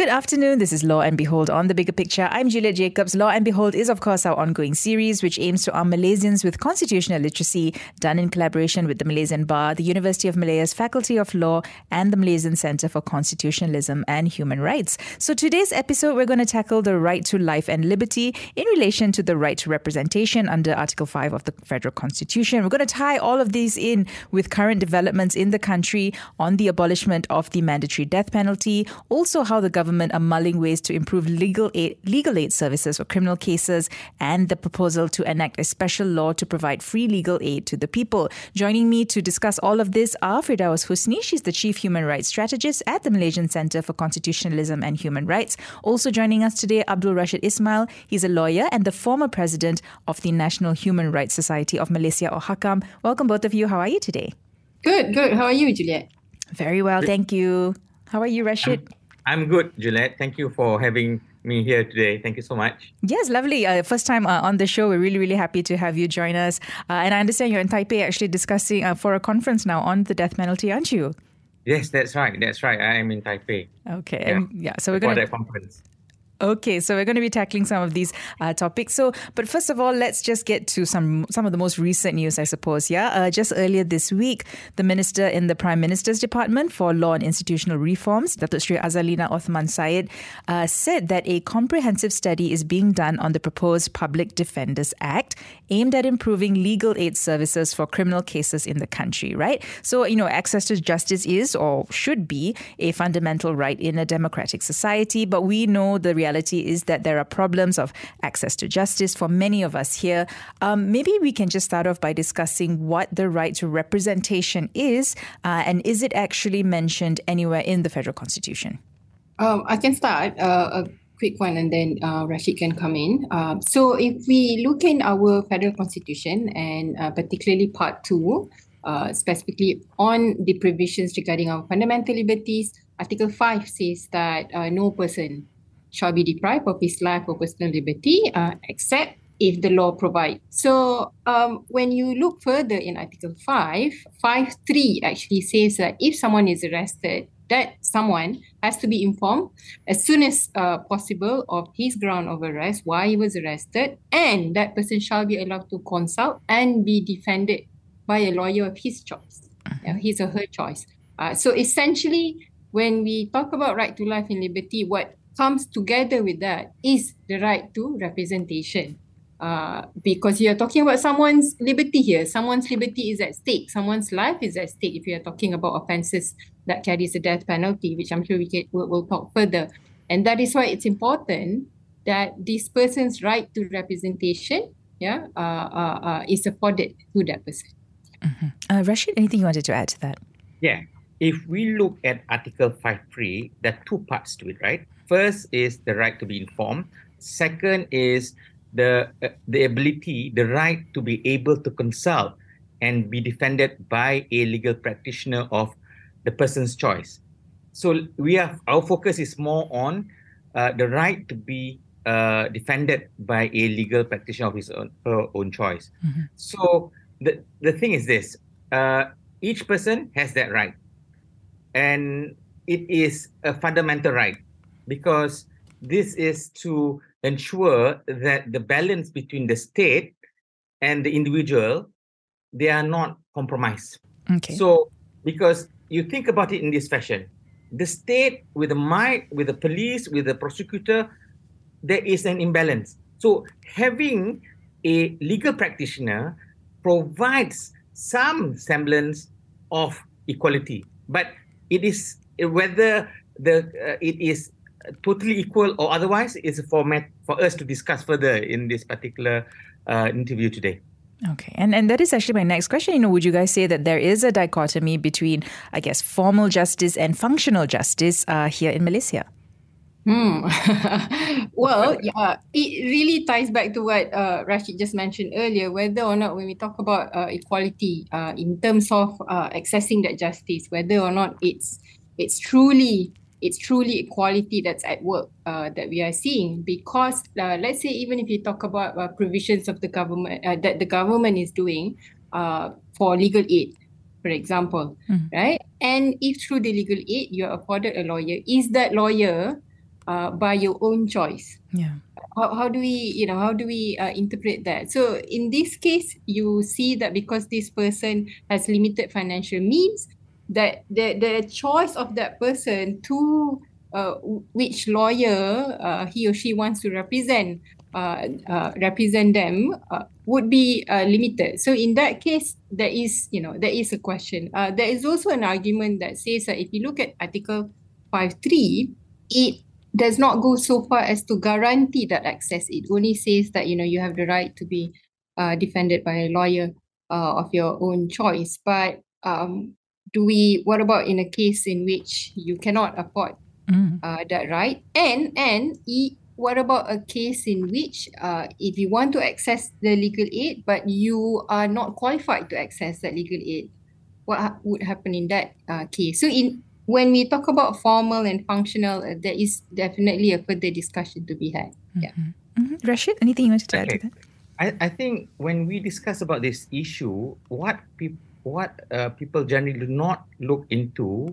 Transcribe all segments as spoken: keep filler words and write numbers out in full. Good afternoon, this is Law and Behold on The Bigger Picture. I'm Juliet Jacobs. Law and Behold is, of course, our ongoing series which aims to arm Malaysians with constitutional literacy, done in collaboration with the Malaysian Bar, the University of Malaya's Faculty of Law and the Malaysian Centre for Constitutionalism and Human Rights. So today's episode, we're going to tackle the right to life and liberty in relation to the right to representation under Article five of the Federal Constitution. We're going to tie all of these in with current developments in the country on the abolishment of the mandatory death penalty, also how the government government are mulling ways to improve legal aid, legal aid services for criminal cases, and the proposal to enact a special law to provide free legal aid to the people. Joining me to discuss all of this are Firdaus Husni. She's the Chief Human Rights Strategist at the Malaysian Centre for Constitutionalism and Human Rights. Also joining us today, Abdul Rashid Ismail. He's a lawyer and the former president of the National Human Rights Society of Malaysia, or HAKAM. Welcome, both of you. How are you today? Good, good. How are you, Juliet? Very well, thank you. How are you, Rashid? Um, I'm good, Juliet. Thank you for having me here today. Thank you so much. Yes, lovely. Uh, first time uh, on the show. We're really, really happy to have you join us. Uh, and I understand you're in Taipei actually discussing uh, for a conference now on the death penalty, aren't you? Yes, that's right. That's right. I am in Taipei. Okay. Yeah. Um, yeah so we're going to... For that conference. Okay, so we're going to be tackling some of these uh, topics. So, but first of all, let's just get to some some of the most recent news, I suppose. Yeah, uh, just earlier this week, the minister in the Prime Minister's Department for Law and Institutional Reforms, Datuk Seri Azalina Othman Said, uh, said that a comprehensive study is being done on the proposed Public Defender's Act aimed at improving legal aid services for criminal cases in the country. Right. So, you know, access to justice is or should be a fundamental right in a democratic society, but we know the reality. Reality is that there are problems of access to justice for many of us here. Um, maybe we can just start off by discussing what the right to representation is, uh, and is it actually mentioned anywhere in the Federal Constitution? Um, I can start uh, a quick one, and then uh, Rashid can come in. Uh, so if we look in our Federal Constitution, and uh, particularly Part two, uh, specifically on the provisions regarding our fundamental liberties, Article five says that uh, no person shall be deprived of his life or personal liberty, uh, except if the law provides. So um, when you look further in Article five, five point three actually says that if someone is arrested, that someone has to be informed as soon as uh, possible of his ground of arrest, why he was arrested, and that person shall be allowed to consult and be defended by a lawyer of his choice, uh, his or her choice. Uh, so essentially, when we talk about right to life and liberty, what comes together with that is the right to representation. Uh, because you're talking about someone's liberty here. Someone's liberty is at stake. Someone's life is at stake if you're talking about offences that carries a death penalty, which I'm sure we can, we'll, we'll talk further. And that is why it's important that this person's right to representation yeah, uh, uh, uh, is afforded to that person. Mm-hmm. Uh, Rashid, anything you wanted to add to that? Yeah. If we look at Article five point three, there are two parts to it, right? First is the right to be informed. Second is the uh, the ability, the right to be able to consult and be defended by a legal practitioner of the person's choice. So we have our focus is more on uh, the right to be uh, defended by a legal practitioner of his own, her own choice. Mm-hmm. So the the thing is this: uh, each person has that right, and it is a fundamental right. Because this is to ensure that the balance between the state and the individual, they are not compromised. Okay. So, because you think about it in this fashion, the state with the might, with the police, with the prosecutor, there is an imbalance. So having a legal practitioner provides some semblance of equality, but it is whether the uh, it is totally equal or otherwise is a format for us to discuss further in this particular uh, interview today. Okay. And and that is actually my next question. You know, would you guys say that there is a dichotomy between, I guess, formal justice and functional justice uh, here in Malaysia? Hmm. Well, yeah, it really ties back to what uh, Rashid just mentioned earlier, whether or not when we talk about uh, equality uh, in terms of uh, accessing that justice, whether or not it's it's truly It's truly equality that's at work uh, that we are seeing, because uh, let's say even if you talk about uh, provisions of the government uh, that the government is doing uh, for legal aid, for example, mm. right? And if through the legal aid, you're afforded a lawyer, is that lawyer uh, by your own choice? Yeah. How, how do we, you know, how do we uh, interpret that? So in this case, you see that because this person has limited financial means, that the, the choice of that person to uh, which lawyer uh, he or she wants to represent Uh, uh, represent them uh, would be uh, limited. So in that case, there is, you know, there is a question. Uh, there is also an argument that says that if you look at Article five point three, it does not go so far as to guarantee that access. It only says that, you know, you have the right to be uh, defended by a lawyer uh, of your own choice. But um, do we? What about in a case in which you cannot afford mm. uh, that right? And and it. What about a case in which uh, if you want to access the legal aid, but you are not qualified to access that legal aid? What ha- would happen in that uh, case? So in when we talk about formal and functional, uh, there is definitely a further discussion to be had. Mm-hmm. Yeah. Mm-hmm. Rashid, anything you want to add okay. to that? I, I think when we discuss about this issue, what, pe- what uh, people generally do not look into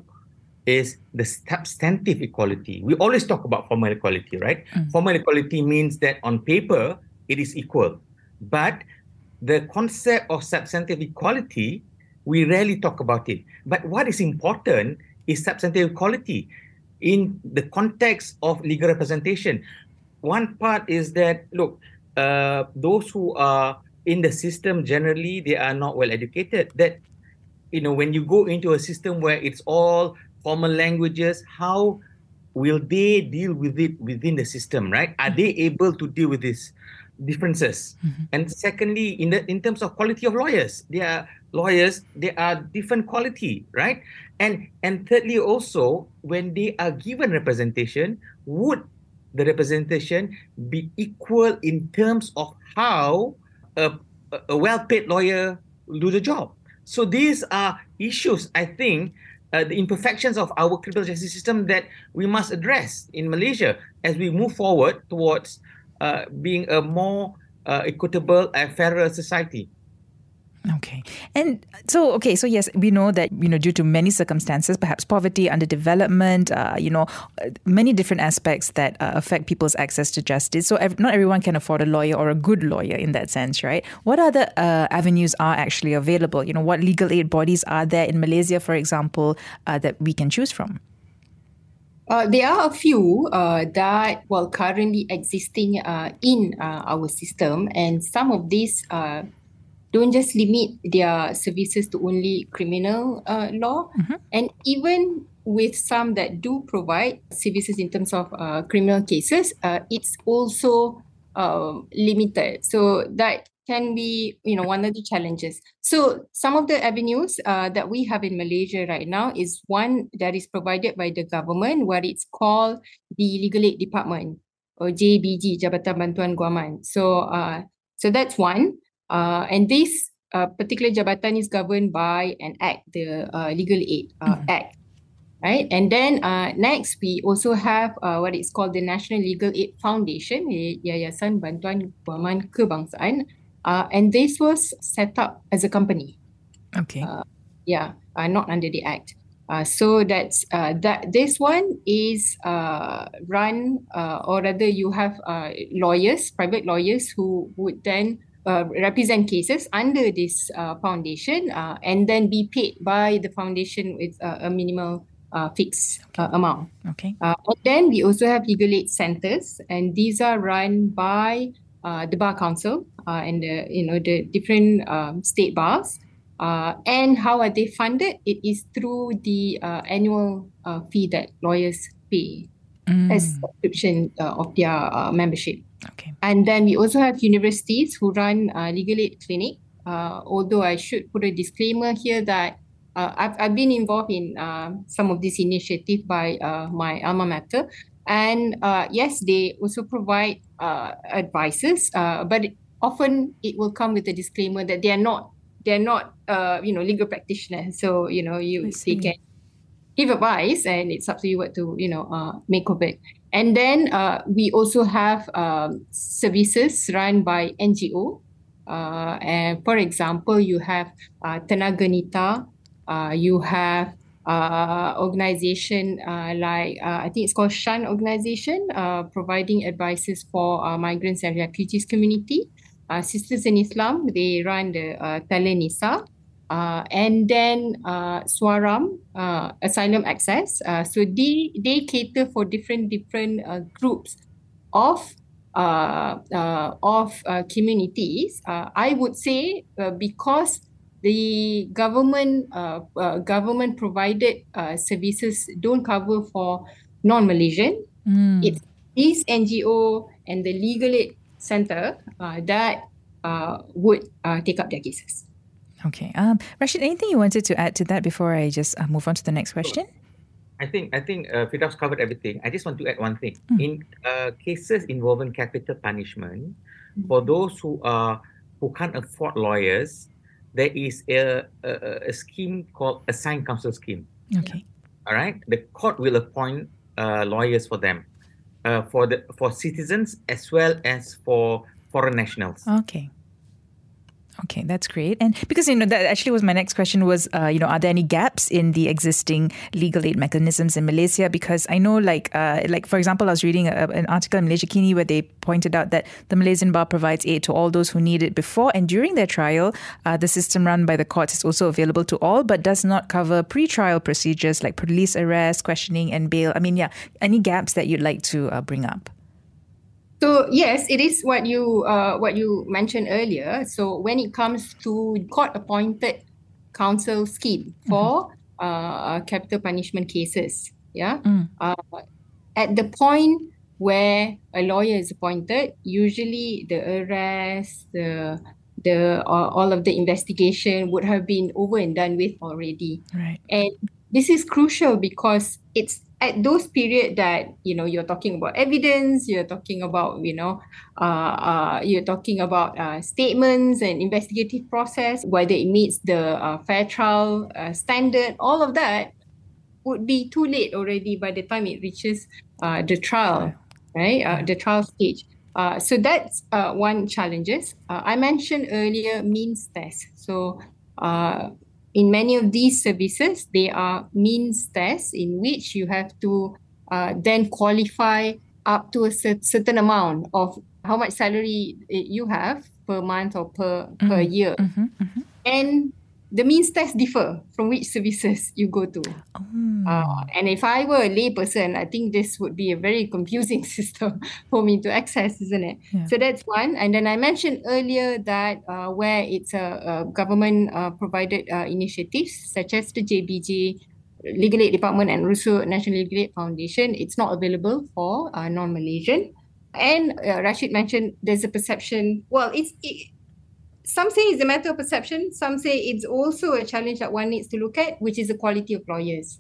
is the substantive equality. We always talk about formal equality, right? Mm. Formal equality means that on paper, it is equal. But the concept of substantive equality, we rarely talk about it. But what is important is substantive equality in the context of legal representation. One part is that, look, uh, those who are in the system, generally, they are not well educated. That, you know, when you go into a system where it's all formal languages, how will they deal with it within the system, right? Are they able to deal with these differences? Mm-hmm. And secondly, in the in terms of quality of lawyers, they are lawyers, they are different quality, right? And and thirdly also, when they are given representation, would the representation be equal in terms of how a, a well-paid lawyer will do the job? So these are issues, I think, Uh, the imperfections of our criminal justice system that we must address in Malaysia as we move forward towards uh, being a more uh, equitable and fairer society. Okay. And so, okay, so yes, we know that, you know, due to many circumstances, perhaps poverty, underdevelopment, uh, you know, many different aspects that uh, affect people's access to justice. So ev- not everyone can afford a lawyer or a good lawyer in that sense, right? What other uh, avenues are actually available? You know, what legal aid bodies are there in Malaysia, for example, uh, that we can choose from? Uh, there are a few uh, that, well, currently existing uh, in uh, our system, and some of these are uh, don't just limit their services to only criminal uh, law. Mm-hmm. And even with some that do provide services in terms of uh, criminal cases, uh, it's also uh, limited. So that can be, you know, one of the challenges. So some of the avenues uh, that we have in Malaysia right now is one that is provided by the government, what it's called the Legal Aid Department, or J B G, Jabatan Bantuan Guaman. So, uh, so that's one. Uh, and this uh, particular jabatan is governed by an act, the uh, Legal Aid uh, mm-hmm. Act, right? And then uh, next, we also have uh, what is called the National Legal Aid Foundation, Yayasan Bantuan Guaman Kebangsaan, uh, and this was set up as a company. Okay. Uh, yeah, uh, not under the act. Uh, so that's uh, that. This one is uh, run, uh, or rather, you have uh, lawyers, private lawyers, who would then Uh, represent cases under this uh, foundation uh, and then be paid by the foundation with uh, a minimal uh, fixed uh, amount. Okay. Uh, and then we also have legal aid centers, and these are run by uh, the Bar Council uh, and the, you know, the different um, state bars. Uh, and how are they funded? It is through the uh, annual uh, fee that lawyers pay mm. as subscription uh, of their uh, membership. Okay. And then we also have universities who run uh, legal aid clinic. Uh, although I should put a disclaimer here that uh, I've, I've been involved in uh, some of this initiative by uh, my alma mater. And uh, yes, they also provide uh, advices, uh, but it, often it will come with a disclaimer that they are not, they're not, uh, you know, legal practitioners. So, you know, you they can give advice, and it's up to you what to, you know, uh, make of it. And then uh, we also have um, services run by N G O. Uh, and for example, you have uh, Tenaganita, Uh, you have uh, organization uh, like, uh, I think it's called Shan Organization, uh, providing advices for uh, migrants and refugees community. Uh, Sisters in Islam, they run the uh, Talenisa. Uh, and then uh, Suaram, uh, Asylum Access. Uh, so they, they cater for different, different uh, groups of uh, uh, of uh, communities. Uh, I would say uh, because the government uh, uh, government provided uh, services don't cover for non-Malaysian. Mm. It's this N G O and the Legal Aid Centre uh, that uh, would uh, take up their cases. Okay. Um, Rashid, anything you wanted to add to that before I just uh, move on to the next question? I think I think uh, Firdaus covered everything. I just want to add one thing. Mm. In uh, cases involving capital punishment, mm. for those who are who can't afford lawyers, there is a, a, a scheme called assigned counsel scheme. Okay. All right. The court will appoint uh, lawyers for them, uh, for the for citizens as well as for foreign nationals. Okay. Okay, that's great. And because, you know, that actually was my next question was, uh, you know, are there any gaps in the existing legal aid mechanisms in Malaysia? Because I know, like, uh, like for example, I was reading a, an article in Malaysia Kini where they pointed out that the Malaysian Bar provides aid to all those who need it before and during their trial. Uh, the system run by the courts is also available to all, but does not cover pre-trial procedures like police arrest, questioning and bail. I mean, yeah, any gaps that you'd like to uh, bring up? So yes, it is what you uh, what you mentioned earlier. So when it comes to court-appointed counsel scheme for mm-hmm. uh, capital punishment cases, yeah, mm. uh, at the point where a lawyer is appointed, usually the arrest, the the uh, all of the investigation would have been over and done with already. Right, and this is crucial because it's at those period that, you know, you're talking about evidence, you're talking about, you know, uh, uh, you're talking about uh, statements and investigative process, whether it meets the uh, fair trial uh, standard, all of that would be too late already by the time it reaches uh, the trial, right? Uh, the trial stage. Uh, so that's uh, one challenges. Uh, I mentioned earlier means test. So uh, in many of these services, they are means tests in which you have to uh, then qualify up to a cert- certain amount of how much salary you have per month or per, mm-hmm. per year. Mm-hmm. Mm-hmm. And the means tests differ from which services you go to. Oh. Uh, and if I were a layperson, I think this would be a very confusing system for me to access, isn't it? Yeah. So that's one. And then I mentioned earlier that uh, where it's a, a government-provided uh, uh, initiatives, such as the J B G, Legal Aid Department and also National Legal Aid Foundation, it's not available for uh, non-Malaysian. And uh, Rashid mentioned there's a perception, well, it's... It, some say it's a matter of perception. Some say it's also a challenge that one needs to look at, which is the quality of lawyers.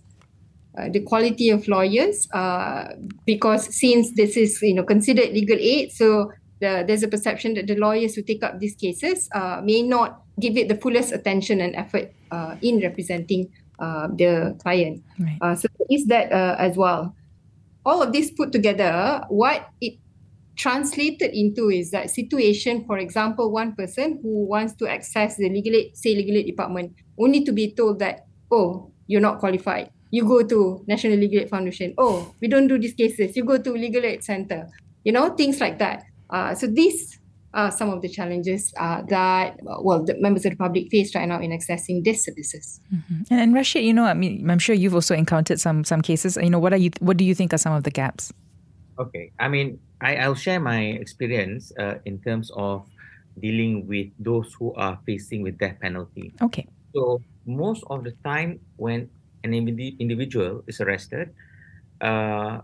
Uh, the quality of lawyers, uh, because since this is, you know, considered legal aid, so the, there's a perception that the lawyers who take up these cases uh, may not give it the fullest attention and effort uh, in representing uh, the client. Right. Uh, so is that uh, as well? All of this put together, what it translated into is that situation, for example, one person who wants to access the legal aid, say legal aid department, only to be told that, oh, you're not qualified. You go to National Legal Aid Foundation. Oh, we don't do these cases. You go to Legal Aid Centre. You know, things like that. Uh, so these are some of the challenges uh, that, well, the members of the public face right now in accessing these services. Mm-hmm. And, and Rashid, you know, I mean, I'm sure you've also encountered some some cases. You know, what are you? What do you think are some of the gaps? Okay, I mean, I, I'll share my experience uh, in terms of dealing with those who are facing with death penalty. Okay. So most of the time when an individual is arrested, uh,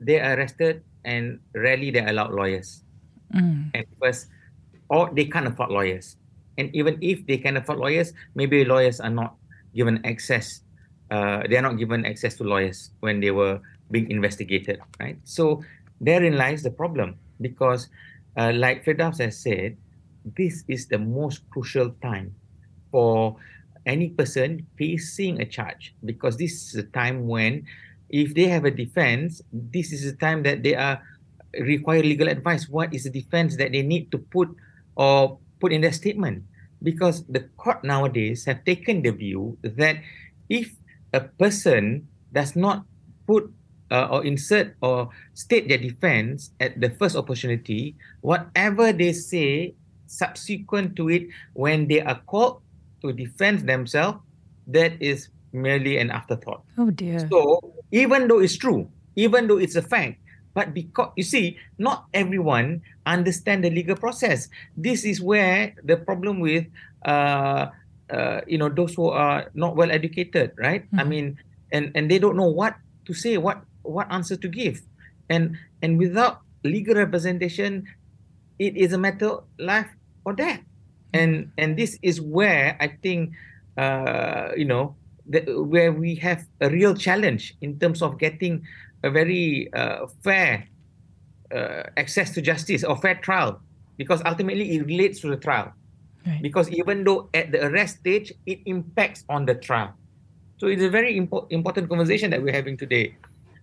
they are arrested and rarely they're allowed lawyers. Mm. And first, or they can't afford lawyers. And even if they can afford lawyers, maybe lawyers are not given access. Uh, they are not given access to lawyers when they were being investigated, right? So therein lies the problem because, uh, like Firdaus has said, this is the most crucial time for any person facing a charge because this is a time when, if they have a defense, this is the time that they are require legal advice. What is the defense that they need to put or put in their statement? because the court nowadays have taken the view that if a person does not put uh, or insert or state their defense at the first opportunity, whatever they say subsequent to it when they are called to defend themselves, that is merely an afterthought. Oh dear. So even though it's true, even though it's a fact, but because, you see, not everyone understands the legal process. This is where the problem with, uh, uh, you know, those who are not well educated, right? Mm. I mean, and, and they don't know what to say, what, what answer to give. And, and without legal representation, it is a matter of life or death. And, and this is where I think, uh, you know, the, where we have a real challenge in terms of getting a very uh, fair uh, access to justice or fair trial, because ultimately it relates to the trial. Right. Because even though at the arrest stage, it impacts on the trial. So it's a very impo important conversation that we're having today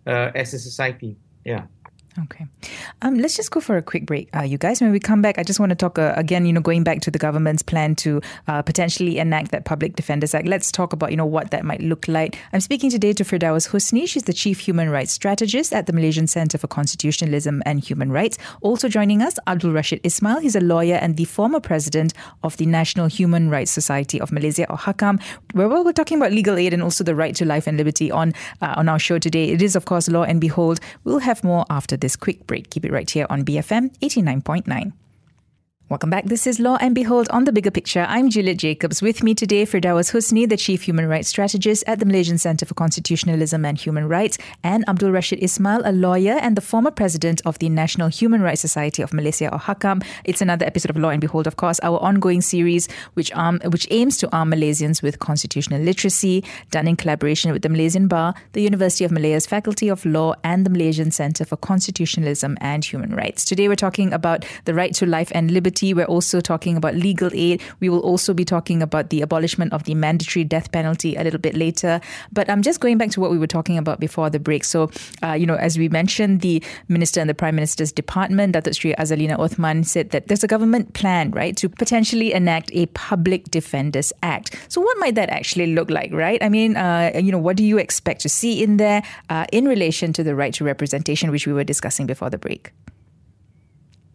uh, as a society. Yeah. Okay. Um, let's just go for a quick break, uh, you guys. When we come back, I just want to talk uh, again, you know, going back to the government's plan to uh, potentially enact that Public Defender's Act. Let's talk about, you know, what that might look like. I'm speaking today to Firdaus Husni. She's the Chief Human Rights Strategist at the Malaysian Centre for Constitutionalism and Human Rights. Also joining us, Abdul Rashid Ismail. He's a lawyer and the former president of the National Human Rights Society of Malaysia, or HAKAM, where we're talking about legal aid and also the right to life and liberty on, uh, on our show today. It is, of course, Law and Behold. We'll have more after this. This quick break. Keep it right here on B F M eighty-nine point nine. Welcome back. This is Law and Behold on The Bigger Picture. I'm Juliet Jacobs. With me today, Firdaus Husni, the Chief Human Rights Strategist at the Malaysian Centre for Constitutionalism and Human Rights, and Abdul Rashid Ismail, a lawyer and the former president of the National Human Rights Society of Malaysia, or HAKAM. It's another episode of Law and Behold, of course, our ongoing series which, arm, which aims to arm Malaysians with constitutional literacy, done in collaboration with the Malaysian Bar, the University of Malaya's Faculty of Law, and the Malaysian Centre for Constitutionalism and Human Rights. Today, we're talking about the right to life and liberty. We're also talking about legal aid. We will also be talking about the abolishment of the mandatory death penalty a little bit later. But I'm um, just going back to what we were talking about before the break. So, uh, you know, as we mentioned, the Minister and the Prime Minister's Department, Datuk Seri Azalina Othman, said that there's a government plan, right, to potentially enact a Public Defender's Act. So what might that actually look like, right? I mean, uh, you know, what do you expect to see in there uh, in relation to the right to representation, which we were discussing before the break?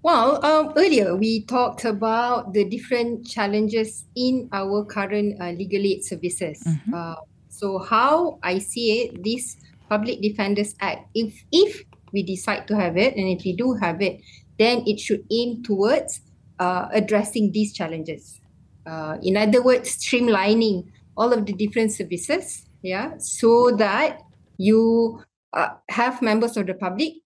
Well, um, earlier we talked about the different challenges in our current uh, legal aid services. Mm-hmm. Uh, so how I see it, this Public Defender's Act, if if we decide to have it, and if we do have it, then it should aim towards uh, addressing these challenges. Uh, in other words, streamlining all of the different services, yeah, so that you uh, have members of the public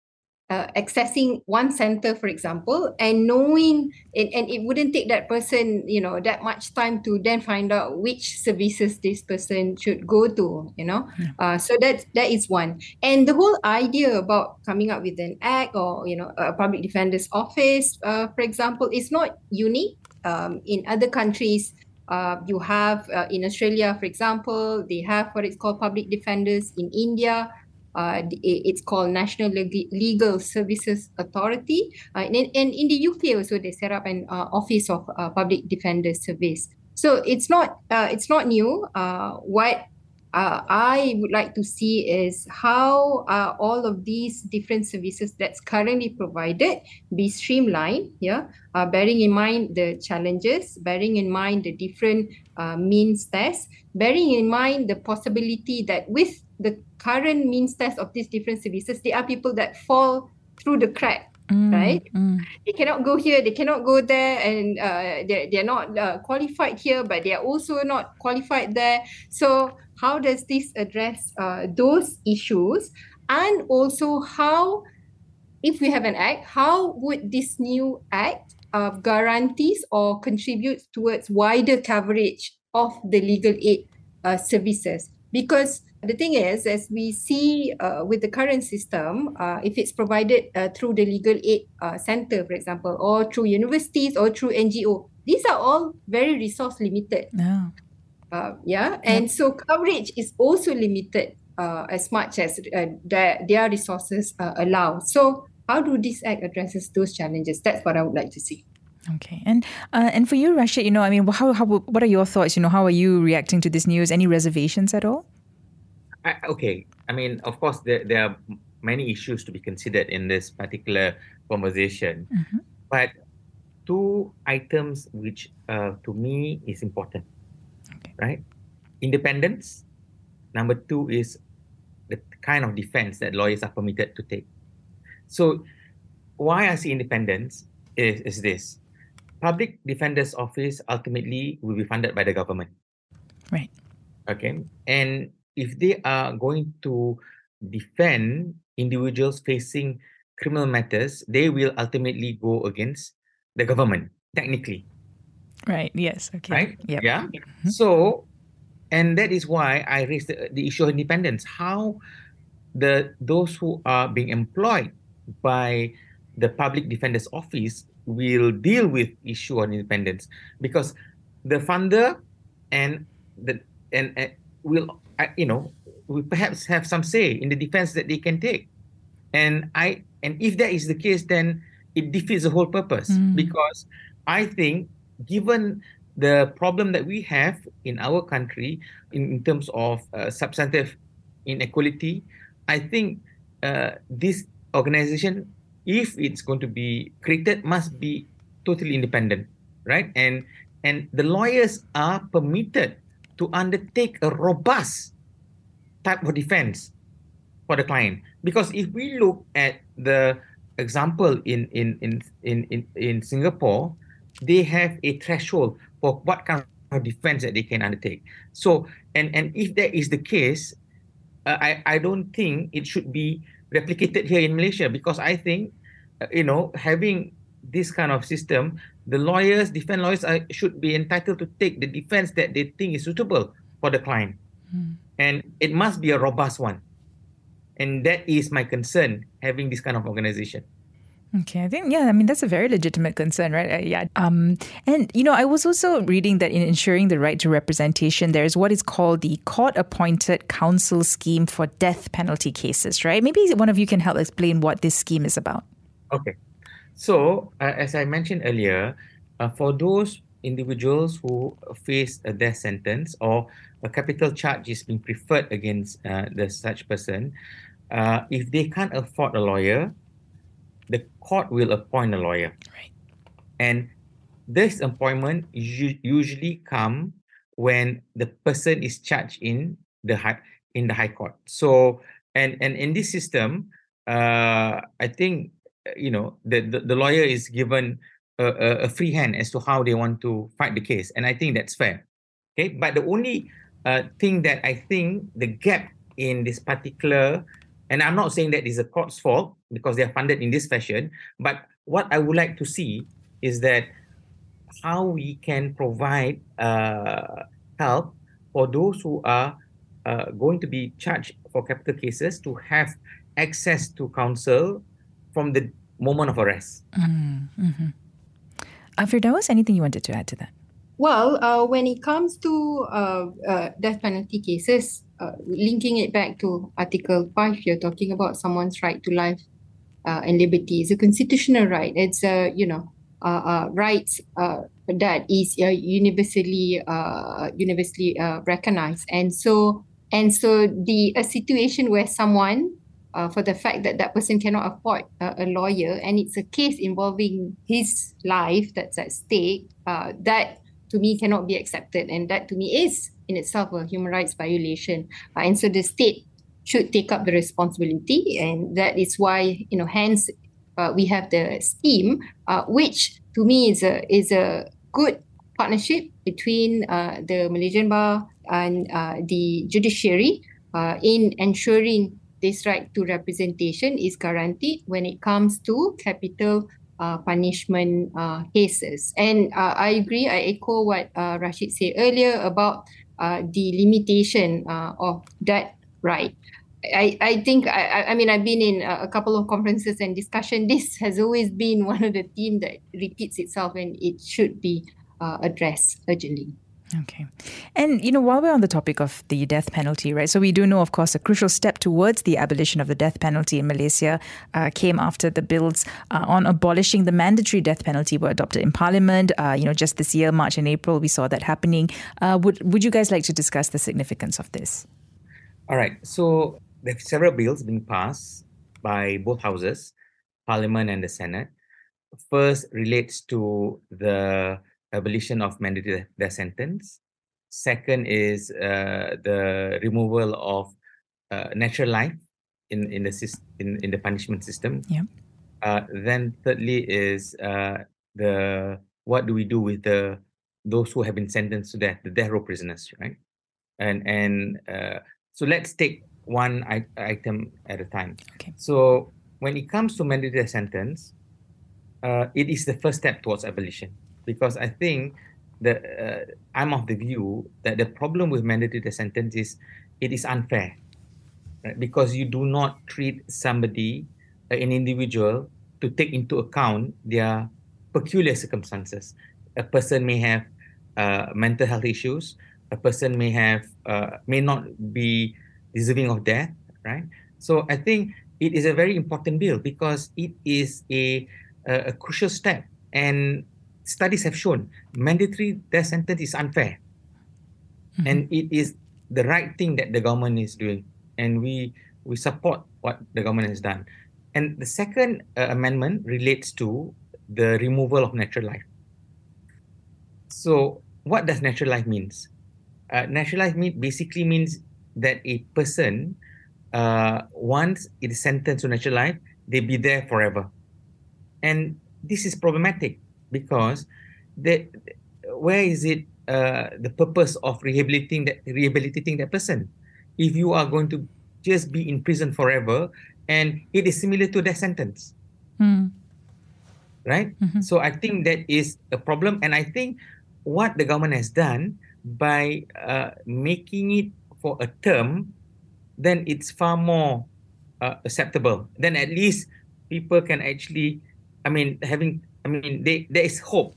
Uh, accessing one center, for example, and knowing it, and it wouldn't take that person, you know, that much time to then find out which services this person should go to, you know. Yeah. Uh, so that that is one. And the whole idea about coming up with an act or, you know, a public defender's office, uh, for example, is not unique. Um, in other countries, uh, you have uh, in Australia, for example, they have what is called public defenders. In India, Uh, it's called National Legal Services Authority. Uh, and, and in the U K also, they set up an uh, Office of uh, Public Defender's Service. So it's not uh, it's not new. Uh, what uh, I would like to see is how uh, all of these different services that's currently provided be streamlined, yeah? uh, bearing in mind the challenges, bearing in mind the different uh, means tests, bearing in mind the possibility that with the current means test of these different services, there are people that fall through the crack, mm, right? Mm. They cannot go here, they cannot go there, and uh, they're, they're not uh, qualified here, but they're also not qualified there. So how does this address uh, those issues? And also how, if we have an act, how would this new act uh, guarantees or contributes towards wider coverage of the legal aid uh, services? Because the thing is, as we see uh, with the current system, uh, if it's provided uh, through the Legal Aid uh, Centre, for example, or through universities or through N G O, these are all very resource limited. Yeah. Uh, yeah? And yep. So coverage is also limited uh, as much as uh, their, their resources uh, allow. So how do this act addresses those challenges? That's what I would like to see. Okay, and uh, and for you, Rashid, you know, I mean, how how what are your thoughts? You know, how are you reacting to this news? Any reservations at all? I, okay, I mean, of course, there there are many issues to be considered in this particular conversation, mm-hmm. but two items which, uh, to me, is important, okay. right? Independence. Number two is the kind of defense that lawyers are permitted to take. So, why I see independence is, is this. Public Defender's Office ultimately will be funded by the government. Right. Okay. And if they are going to defend individuals facing criminal matters, they will ultimately go against the government, technically. Right. Yes. Okay. Right? Yep. Yeah. Mm-hmm. So, and that is why I raised the, the issue of independence. How the those who are being employed by the Public Defender's Office will deal with issue on independence, because the funder and the and, and will uh, you know will perhaps have some say in the defense that they can take, and I and if that is the case, then it defeats the whole purpose. Mm. Because I think, given the problem that we have in our country in, in terms of uh, substantive inequality, I think uh, this organization, if it's going to be created, must be totally independent, right? And and the lawyers are permitted to undertake a robust type of defense for the client. Because if we look at the example in in in in, in, in Singapore, they have a threshold for what kind of defense that they can undertake. So and, and if that is the case, uh, I, I don't think it should be replicated here in Malaysia, because I think, uh, you know, having this kind of system, the lawyers, defense lawyers are, should be entitled to take the defense that they think is suitable for the client. Mm. And it must be a robust one. And that is my concern, having this kind of organization. Okay, I think, yeah, I mean, that's a very legitimate concern, right? Uh, yeah. Um, and, you know, I was also reading that in ensuring the right to representation, there is what is called the court-appointed counsel scheme for death penalty cases, right? Maybe one of you can help explain what this scheme is about. Okay. So, uh, as I mentioned earlier, uh, for those individuals who face a death sentence or a capital charge is being preferred against uh, the such person, uh, if they can't afford a lawyer, the court will appoint a lawyer. Right. And this appointment u- usually come when the person is charged in the high, in the high court. So, and, and in this system, uh, I think, you know, the, the, the lawyer is given a, a, a free hand as to how they want to fight the case. And I think that's fair. Okay. But the only uh, thing that I think the gap in this particular, and I'm not saying that it's the court's fault because they are funded in this fashion, but what I would like to see is that how we can provide uh, help for those who are uh, going to be charged for capital cases to have access to counsel from the moment of arrest. Mm-hmm. Uh, Firdaus, anything you wanted to add to that? Well, uh, when it comes to uh, uh, death penalty cases, Uh, linking it back to Article five, you're talking about someone's right to life uh, and liberty. It's a constitutional right. It's a, you know, uh, uh, rights uh, that is uh, universally uh, universally uh, recognized. And so, and so the a situation where someone, uh, for the fact that that person cannot afford uh, a lawyer, and it's a case involving his life that's at stake, uh, that to me cannot be accepted, and that to me is in itself a human rights violation. Uh, and so the state should take up the responsibility, and that is why, you know, hence uh, we have the scheme, uh, which to me is a is a good partnership between uh, the Malaysian Bar and uh, the judiciary uh, in ensuring this right to representation is guaranteed when it comes to capital Uh, punishment uh, cases. And uh, I agree, I echo what uh, Rashid said earlier about uh, the limitation uh, of that right. I, I think, I, I mean, I've been in a couple of conferences and discussion. This has always been one of the themes that repeats itself, and it should be uh, addressed urgently. Okay. And, you know, while we're on the topic of the death penalty, right, so we do know, of course, a crucial step towards the abolition of the death penalty in Malaysia uh, came after the bills uh, on abolishing the mandatory death penalty were adopted in Parliament. Uh, you know, just this year, March and April, we saw that happening. Uh, would, would you guys like to discuss the significance of this? All right. So there are several bills being passed by both houses, Parliament and the Senate. First relates to the abolition of mandatory death sentence. Second is uh, the removal of uh, natural life in in the system, in, in the punishment system. Yeah. Uh, then thirdly is uh, the what do we do with the those who have been sentenced to death, the death row prisoners, right? And and uh, so let's take one I- item at a time. Okay. So when it comes to mandatory death sentence, uh, it is the first step towards abolition. Because I think that uh, I'm of the view that the problem with mandatory death sentence is it is unfair, right? Because you do not treat somebody, uh, an individual, to take into account their peculiar circumstances. A person may have uh, mental health issues. A person may have uh, may not be deserving of death, right? So I think it is a very important bill because it is a a, a crucial step. And studies have shown mandatory death sentence is unfair. Mm-hmm. And it is the right thing that the government is doing. And we we support what the government has done. And the second uh, amendment relates to the removal of natural life. So what does natural life means? Uh, natural life mean, basically means that a person, uh, once it is sentenced to natural life, they be there forever. And this is problematic. Because they, where is it uh, the purpose of rehabilitating that, rehabilitating that person? If you are going to just be in prison forever, and it is similar to death sentence, mm. right? Mm-hmm. So I think that is a problem. And I think what the government has done by uh, making it for a term, then it's far more uh, acceptable. Then at least people can actually, I mean, having... I mean, they, there is hope.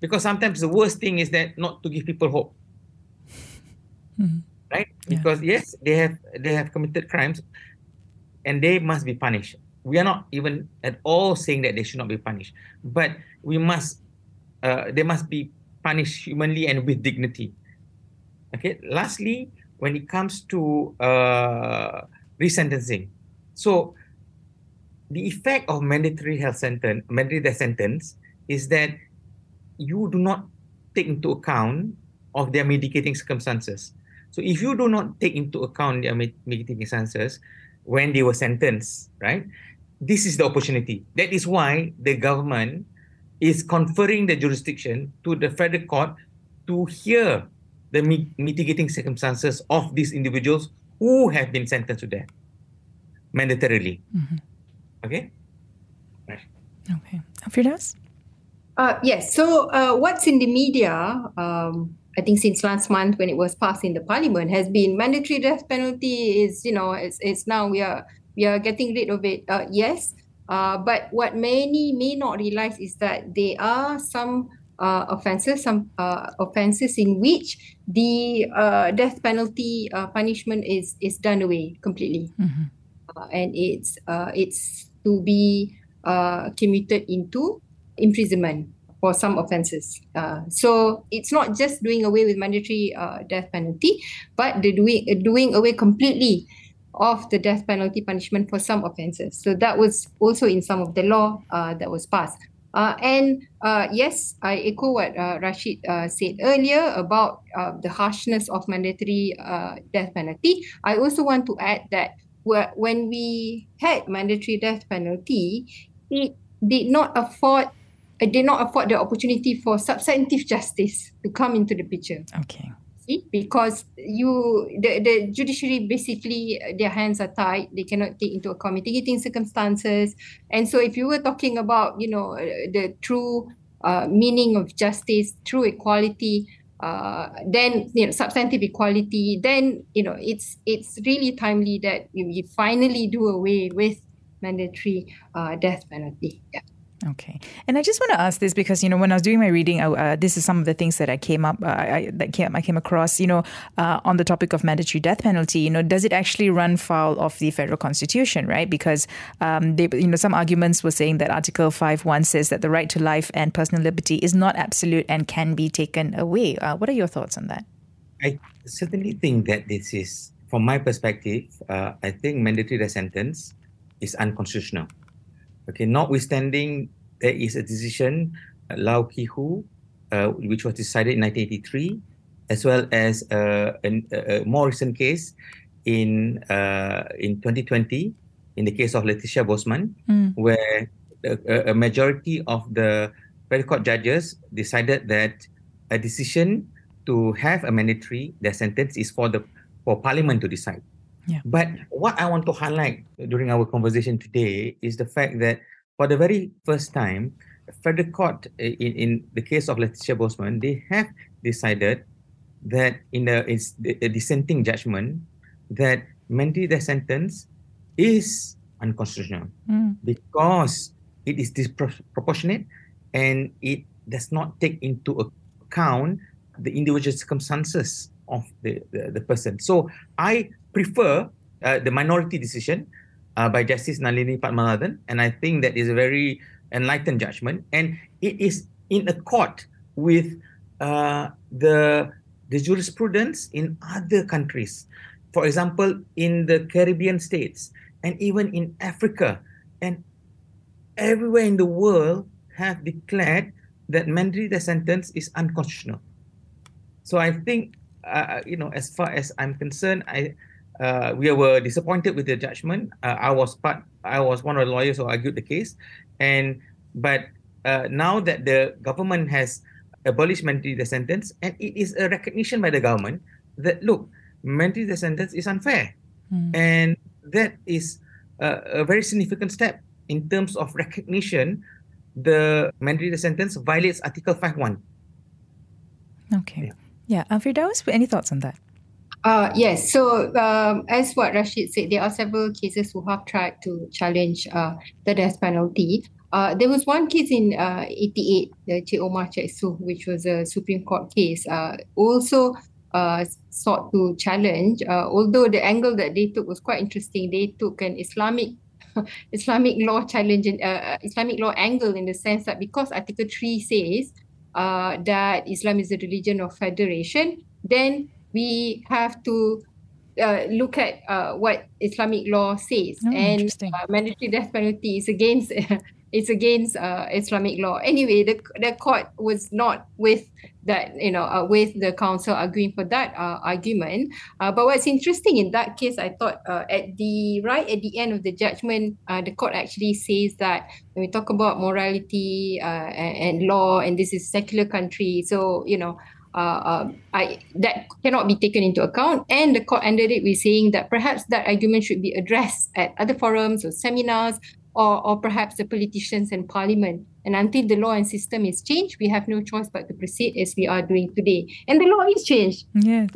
Because sometimes the worst thing is that not to give people hope. Mm-hmm. Right? Yeah. Because yes, they have they have committed crimes and they must be punished. We are not even at all saying that they should not be punished. But we must, uh, they must be punished humanly and with dignity. Okay? Lastly, when it comes to uh, resentencing. So, the effect of mandatory health sentence, mandatory death sentence is that you do not take into account of their mitigating circumstances. So if you do not take into account their mitigating circumstances when they were sentenced, right? This is the opportunity. That is why the government is conferring the jurisdiction to the federal court to hear the mitigating circumstances of these individuals who have been sentenced to death mandatorily. Mm-hmm. Okay. Okay. Firdaus? Uh, yes. So uh, what's in the media, um, I think since last month when it was passed in the parliament, has been mandatory death penalty is, you know, it's, it's now we are we are getting rid of it. Uh, yes. Uh, but what many may not realize is that there are some uh, offences, some uh, offences in which the uh, death penalty uh, punishment is, is done away completely. Mm-hmm. Uh, and it's uh, it's to be uh, commuted into imprisonment for some offences. Uh, so it's not just doing away with mandatory uh, death penalty, but the doing doing away completely of the death penalty punishment for some offences. So that was also in some of the law uh, that was passed. Uh, and uh, yes, I echo what uh, Rashid uh, said earlier about uh, the harshness of mandatory uh, death penalty. I also want to add that when we had mandatory death penalty, it did not afford, it did not afford the opportunity for substantive justice to come into the picture. Okay. See, because you, the, the judiciary basically their hands are tied; they cannot take into account mitigating circumstances. And so, if you were talking about, you know, the true uh, meaning of justice, true equality. Uh, then you know substantive equality. Then you know it's it's really timely that we finally do away with mandatory uh, death penalty. Yeah. Okay. And I just want to ask this because, you know, when I was doing my reading, I, uh, this is some of the things that I came up, uh, I, that came, I came across, you know, uh, on the topic of mandatory death penalty, you know, does it actually run foul of the Federal Constitution, right? Because, um, they, you know, some arguments were saying that Article five one says that the right to life and personal liberty is not absolute and can be taken away. Uh, what are your thoughts on that? I certainly think that this is, from my perspective, uh, I think mandatory death sentence is unconstitutional. Okay, notwithstanding, there is a decision, uh, Lau Ki Hu, uh, which was decided in nineteen eighty-three, as well as uh, an, a more recent case in uh, in twenty twenty, in the case of Letitia Bosman, mm. where a, a majority of the federal court judges decided that a decision to have a mandatory death sentence is for the for Parliament to decide. Yeah. But what I want to highlight during our conversation today is the fact that for the very first time, Federal Court, in, in the case of Letitia Bosman, they have decided that in a, a dissenting judgment that mandatory death sentence is unconstitutional mm. because it is disproportionate and it does not take into account the individual circumstances of the, the, the person. So I prefer uh, the minority decision uh, by Justice Nalini Padmanathan, and I think that is a very enlightened judgment, and it is in accord with uh, the the jurisprudence in other countries, for example, in the Caribbean states, and even in Africa, and everywhere in the world have declared that mandatory death sentence is unconstitutional. So I think, uh, you know, as far as I'm concerned, I. Uh, we were disappointed with the judgment. Uh, I was part. I was one of the lawyers who argued the case, and but uh, now that the government has abolished mandatory death sentence, and it is a recognition by the government that look, mandatory death sentence is unfair, mm. and that is a, a very significant step in terms of recognition. The mandatory death sentence violates Article five one. Okay. Yeah, yeah. Firdaus, any thoughts on that? Uh, yes, so um, as what Rashid said, there are several cases who have tried to challenge uh, the death penalty. Uh, there was one case in uh, eighty-eight, the Che Omar Che Soh, which was a Supreme Court case, uh, also uh, sought to challenge, uh, although the angle that they took was quite interesting. They took an Islamic Islamic law challenge, and, uh, Islamic law angle, in the sense that because Article three says uh, that Islam is a religion of federation, then we have to uh, look at uh, what Islamic law says, oh, and uh, mandatory death penalty is against it's against uh, Islamic law. Anyway, the the court was not with that, you know, uh, with the counsel arguing for that uh, argument. Uh, but what's interesting in that case, I thought uh, at the right at the end of the judgment, uh, the court actually says that when we talk about morality uh, and, and law, and this is a secular country, so you know. Uh, uh, I, that cannot be taken into account, and the court ended it with saying that perhaps that argument should be addressed at other forums or seminars, or, or perhaps the politicians and parliament. And until the law and system is changed, we have no choice but to proceed as we are doing today. And the law is changed. Yes.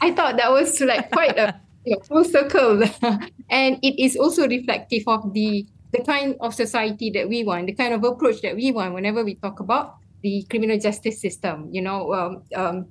I thought that was like quite a you know, full circle, and it is also reflective of the the kind of society that we want, the kind of approach that we want whenever we talk about the criminal justice system. You know, um, um,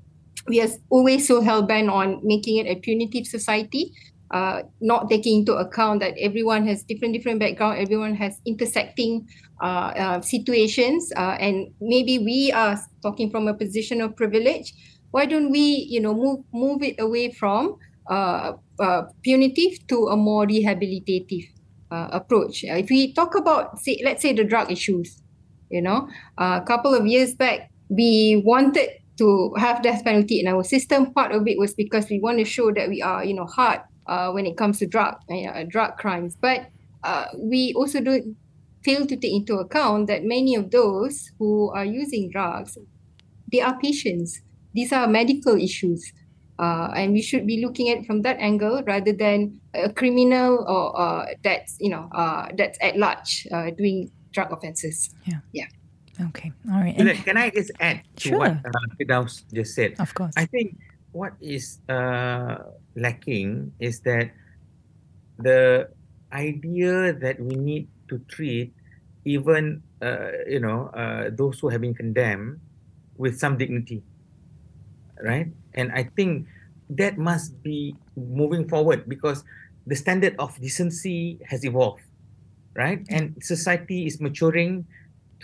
we are always so hell-bent on making it a punitive society, uh, not taking into account that everyone has different, different background, everyone has intersecting uh, uh, situations, uh, and maybe we are talking from a position of privilege. Why don't we, you know, move move it away from uh, uh, punitive to a more rehabilitative uh, approach? If we talk about, say, let's say the drug issues, you know, uh, a couple of years back, we wanted to have death penalty in our system. Part of it was because we want to show that we are, you know, hard uh, when it comes to drug uh, drug crimes. But uh, we also do fail to take into account that many of those who are using drugs, they are patients. These are medical issues. Uh, and we should be looking at it from that angle rather than a criminal or uh, that's, you know, uh, that's at large uh, doing drug offences. Yeah. Yeah. Okay. All right. And can I just add to sure. what Firdaus uh, just said? Of course. I think what is uh, lacking is that the idea that we need to treat even uh, you know uh, those who have been condemned with some dignity, right? And I think that must be moving forward, because the standard of decency has evolved, right? And society is maturing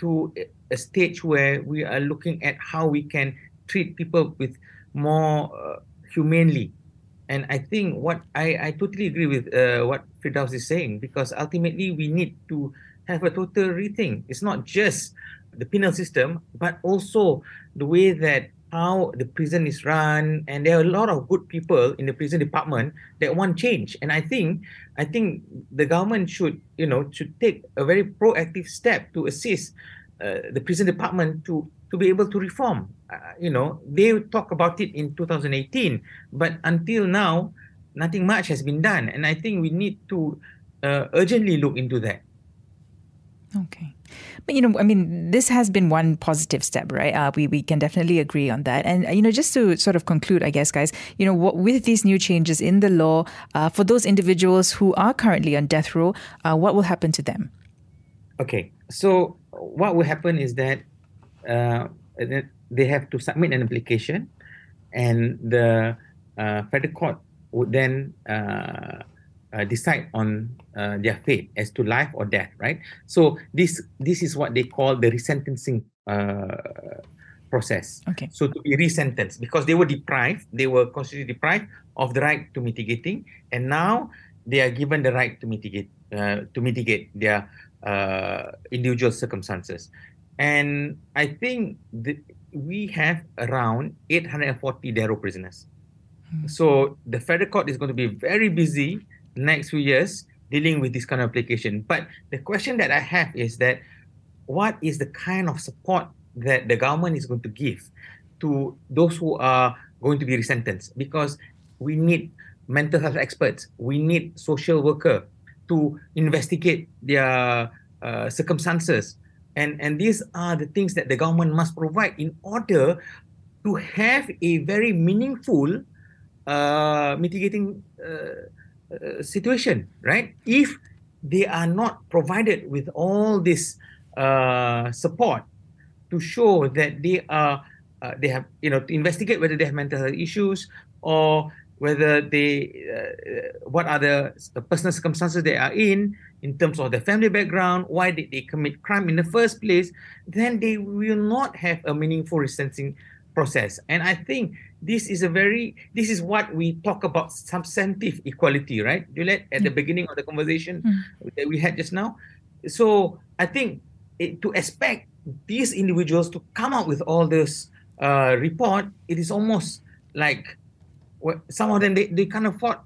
to a stage where we are looking at how we can treat people with more uh, humanely. And I think what I, I totally agree with uh, what Firdaus is saying, because ultimately we need to have a total rethink. It's not just the penal system, but also the way that how the prison is run. And there are a lot of good people in the prison department that want change. And I think I think the government should, you know, should take a very proactive step to assist uh, the prison department to to be able to reform. Uh, you know, they talk about it in two thousand eighteen, but until now, nothing much has been done. And I think we need to uh, urgently look into that. Okay. But, you know, I mean, this has been one positive step, right? Uh, we, we can definitely agree on that. And, you know, just to sort of conclude, I guess, guys, you know, what, with these new changes in the law, uh, for those individuals who are currently on death row, uh, what will happen to them? Okay. So what will happen is that uh, they have to submit an application, and the uh, federal court would then uh, uh, decide on uh, their fate as to life or death, right? So this this is what they call the resentencing uh, process. Okay. So to be resentenced, because they were deprived, they were constitutionally deprived of the right to mitigating, and now they are given the right to mitigate uh, to mitigate their uh, individual circumstances. And I think the, we have around eight hundred forty death row prisoners. Hmm. So the federal court is going to be very busy next few years dealing with this kind of application. But the question that I have is that what is the kind of support that the government is going to give to those who are going to be resentenced? Because we need mental health experts, we need social worker to investigate their uh, circumstances. And and these are the things that the government must provide in order to have a very meaningful uh, mitigating uh, uh, situation, right? If they are not provided with all this uh, support to show that they are, uh, they have, you know, to investigate whether they have mental health issues, or whether they, uh, what are the personal circumstances they are in, in terms of their family background, why did they commit crime in the first place, then they will not have a meaningful resentencing process. And I think this is a very, this is what we talk about substantive equality, right? Juliet, at the beginning of the conversation mm. that we had just now. So I think it, to expect these individuals to come out with all this uh, report, it is almost like, well, some of them, they, they can't afford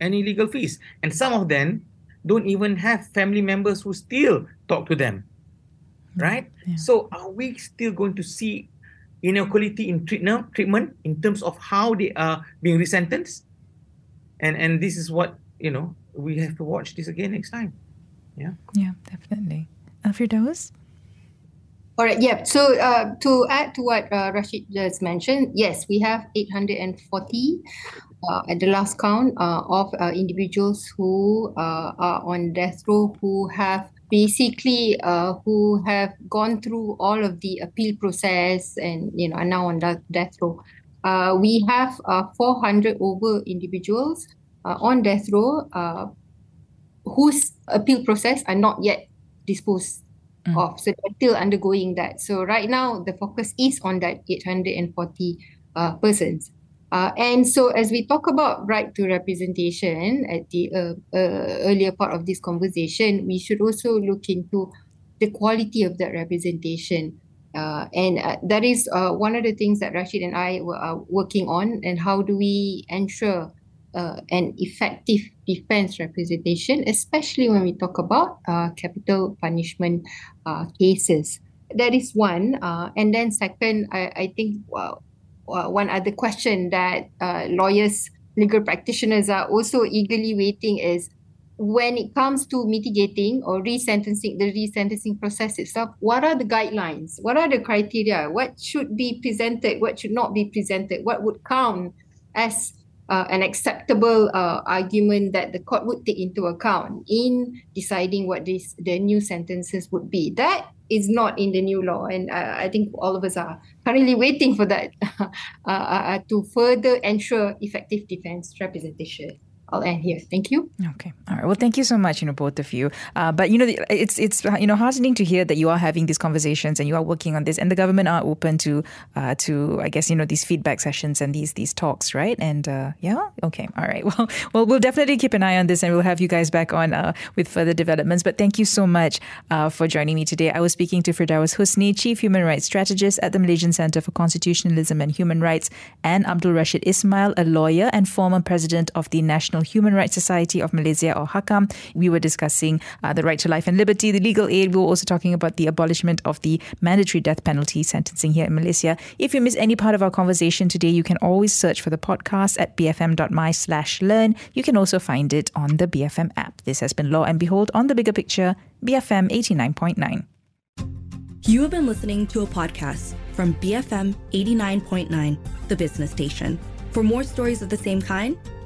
any legal fees. And some of them don't even have family members who still talk to them, right? Yeah. So are we still going to see inequality in treatment, treatment in terms of how they are being resentenced? And, and this is what, you know, we have to watch this again next time. Yeah, yeah, definitely. Uh, Firdaus? All right, yeah. So uh, to add to what uh, Rashid just mentioned, yes, we have eight hundred forty uh, at the last count uh, of uh, individuals who uh, are on death row, who have basically uh, who have gone through all of the appeal process and, you know, are now on death row. Uh, we have uh, four hundred over individuals uh, on death row uh, whose appeal process are not yet disposed Mm. off. So they're still undergoing that. So right now, the focus is on that eight hundred forty uh, persons. Uh, and so as we talk about right to representation at the uh, uh, earlier part of this conversation, we should also look into the quality of that representation. Uh, and uh, that is uh, one of the things that Rashid and I were uh, working on, and how do we ensure Uh, an effective defense representation, especially when we talk about uh, capital punishment uh, cases. That is one. Uh, and then second, I, I think uh, uh, one other question that uh, lawyers, legal practitioners are also eagerly waiting is, when it comes to mitigating or resentencing, the resentencing process itself, what are the guidelines? What are the criteria? What should be presented? What should not be presented? What would count as uh, an acceptable uh, argument that the court would take into account in deciding what this, the new sentences would be. That is not in the new law, and uh, I think all of us are currently waiting for that uh, uh, to further ensure effective defense representation. I'll end here. Thank you. Okay. All right. Well, thank you so much, you know, both of you. Uh, but, you know, it's, it's you know, heartening to hear that you are having these conversations and you are working on this, and the government are open to, uh, to I guess, you know, these feedback sessions and these these talks, right? And, uh, yeah? Okay. All right. Well, well, we'll definitely keep an eye on this, and we'll have you guys back on uh, with further developments. But thank you so much uh, for joining me today. I was speaking to Firdaus Husni, Chief Human Rights Strategist at the Malaysian Centre for Constitutionalism and Human Rights, and Abdul Rashid Ismail, a lawyer and former president of the National Human Rights Society of Malaysia, or HAKAM. We were discussing uh, the right to life and liberty, the legal aid. We were also talking about the abolishment of the mandatory death penalty sentencing here in Malaysia. If you miss any part of our conversation today, you can always search for the podcast at b f m dot m y slash learn. You can also find it on the B F M app. This has been Law and Behold on the Bigger Picture, B F M eighty-nine point nine. You have been listening to a podcast from B F M eighty-nine point nine, the business station. For more stories of the same kind,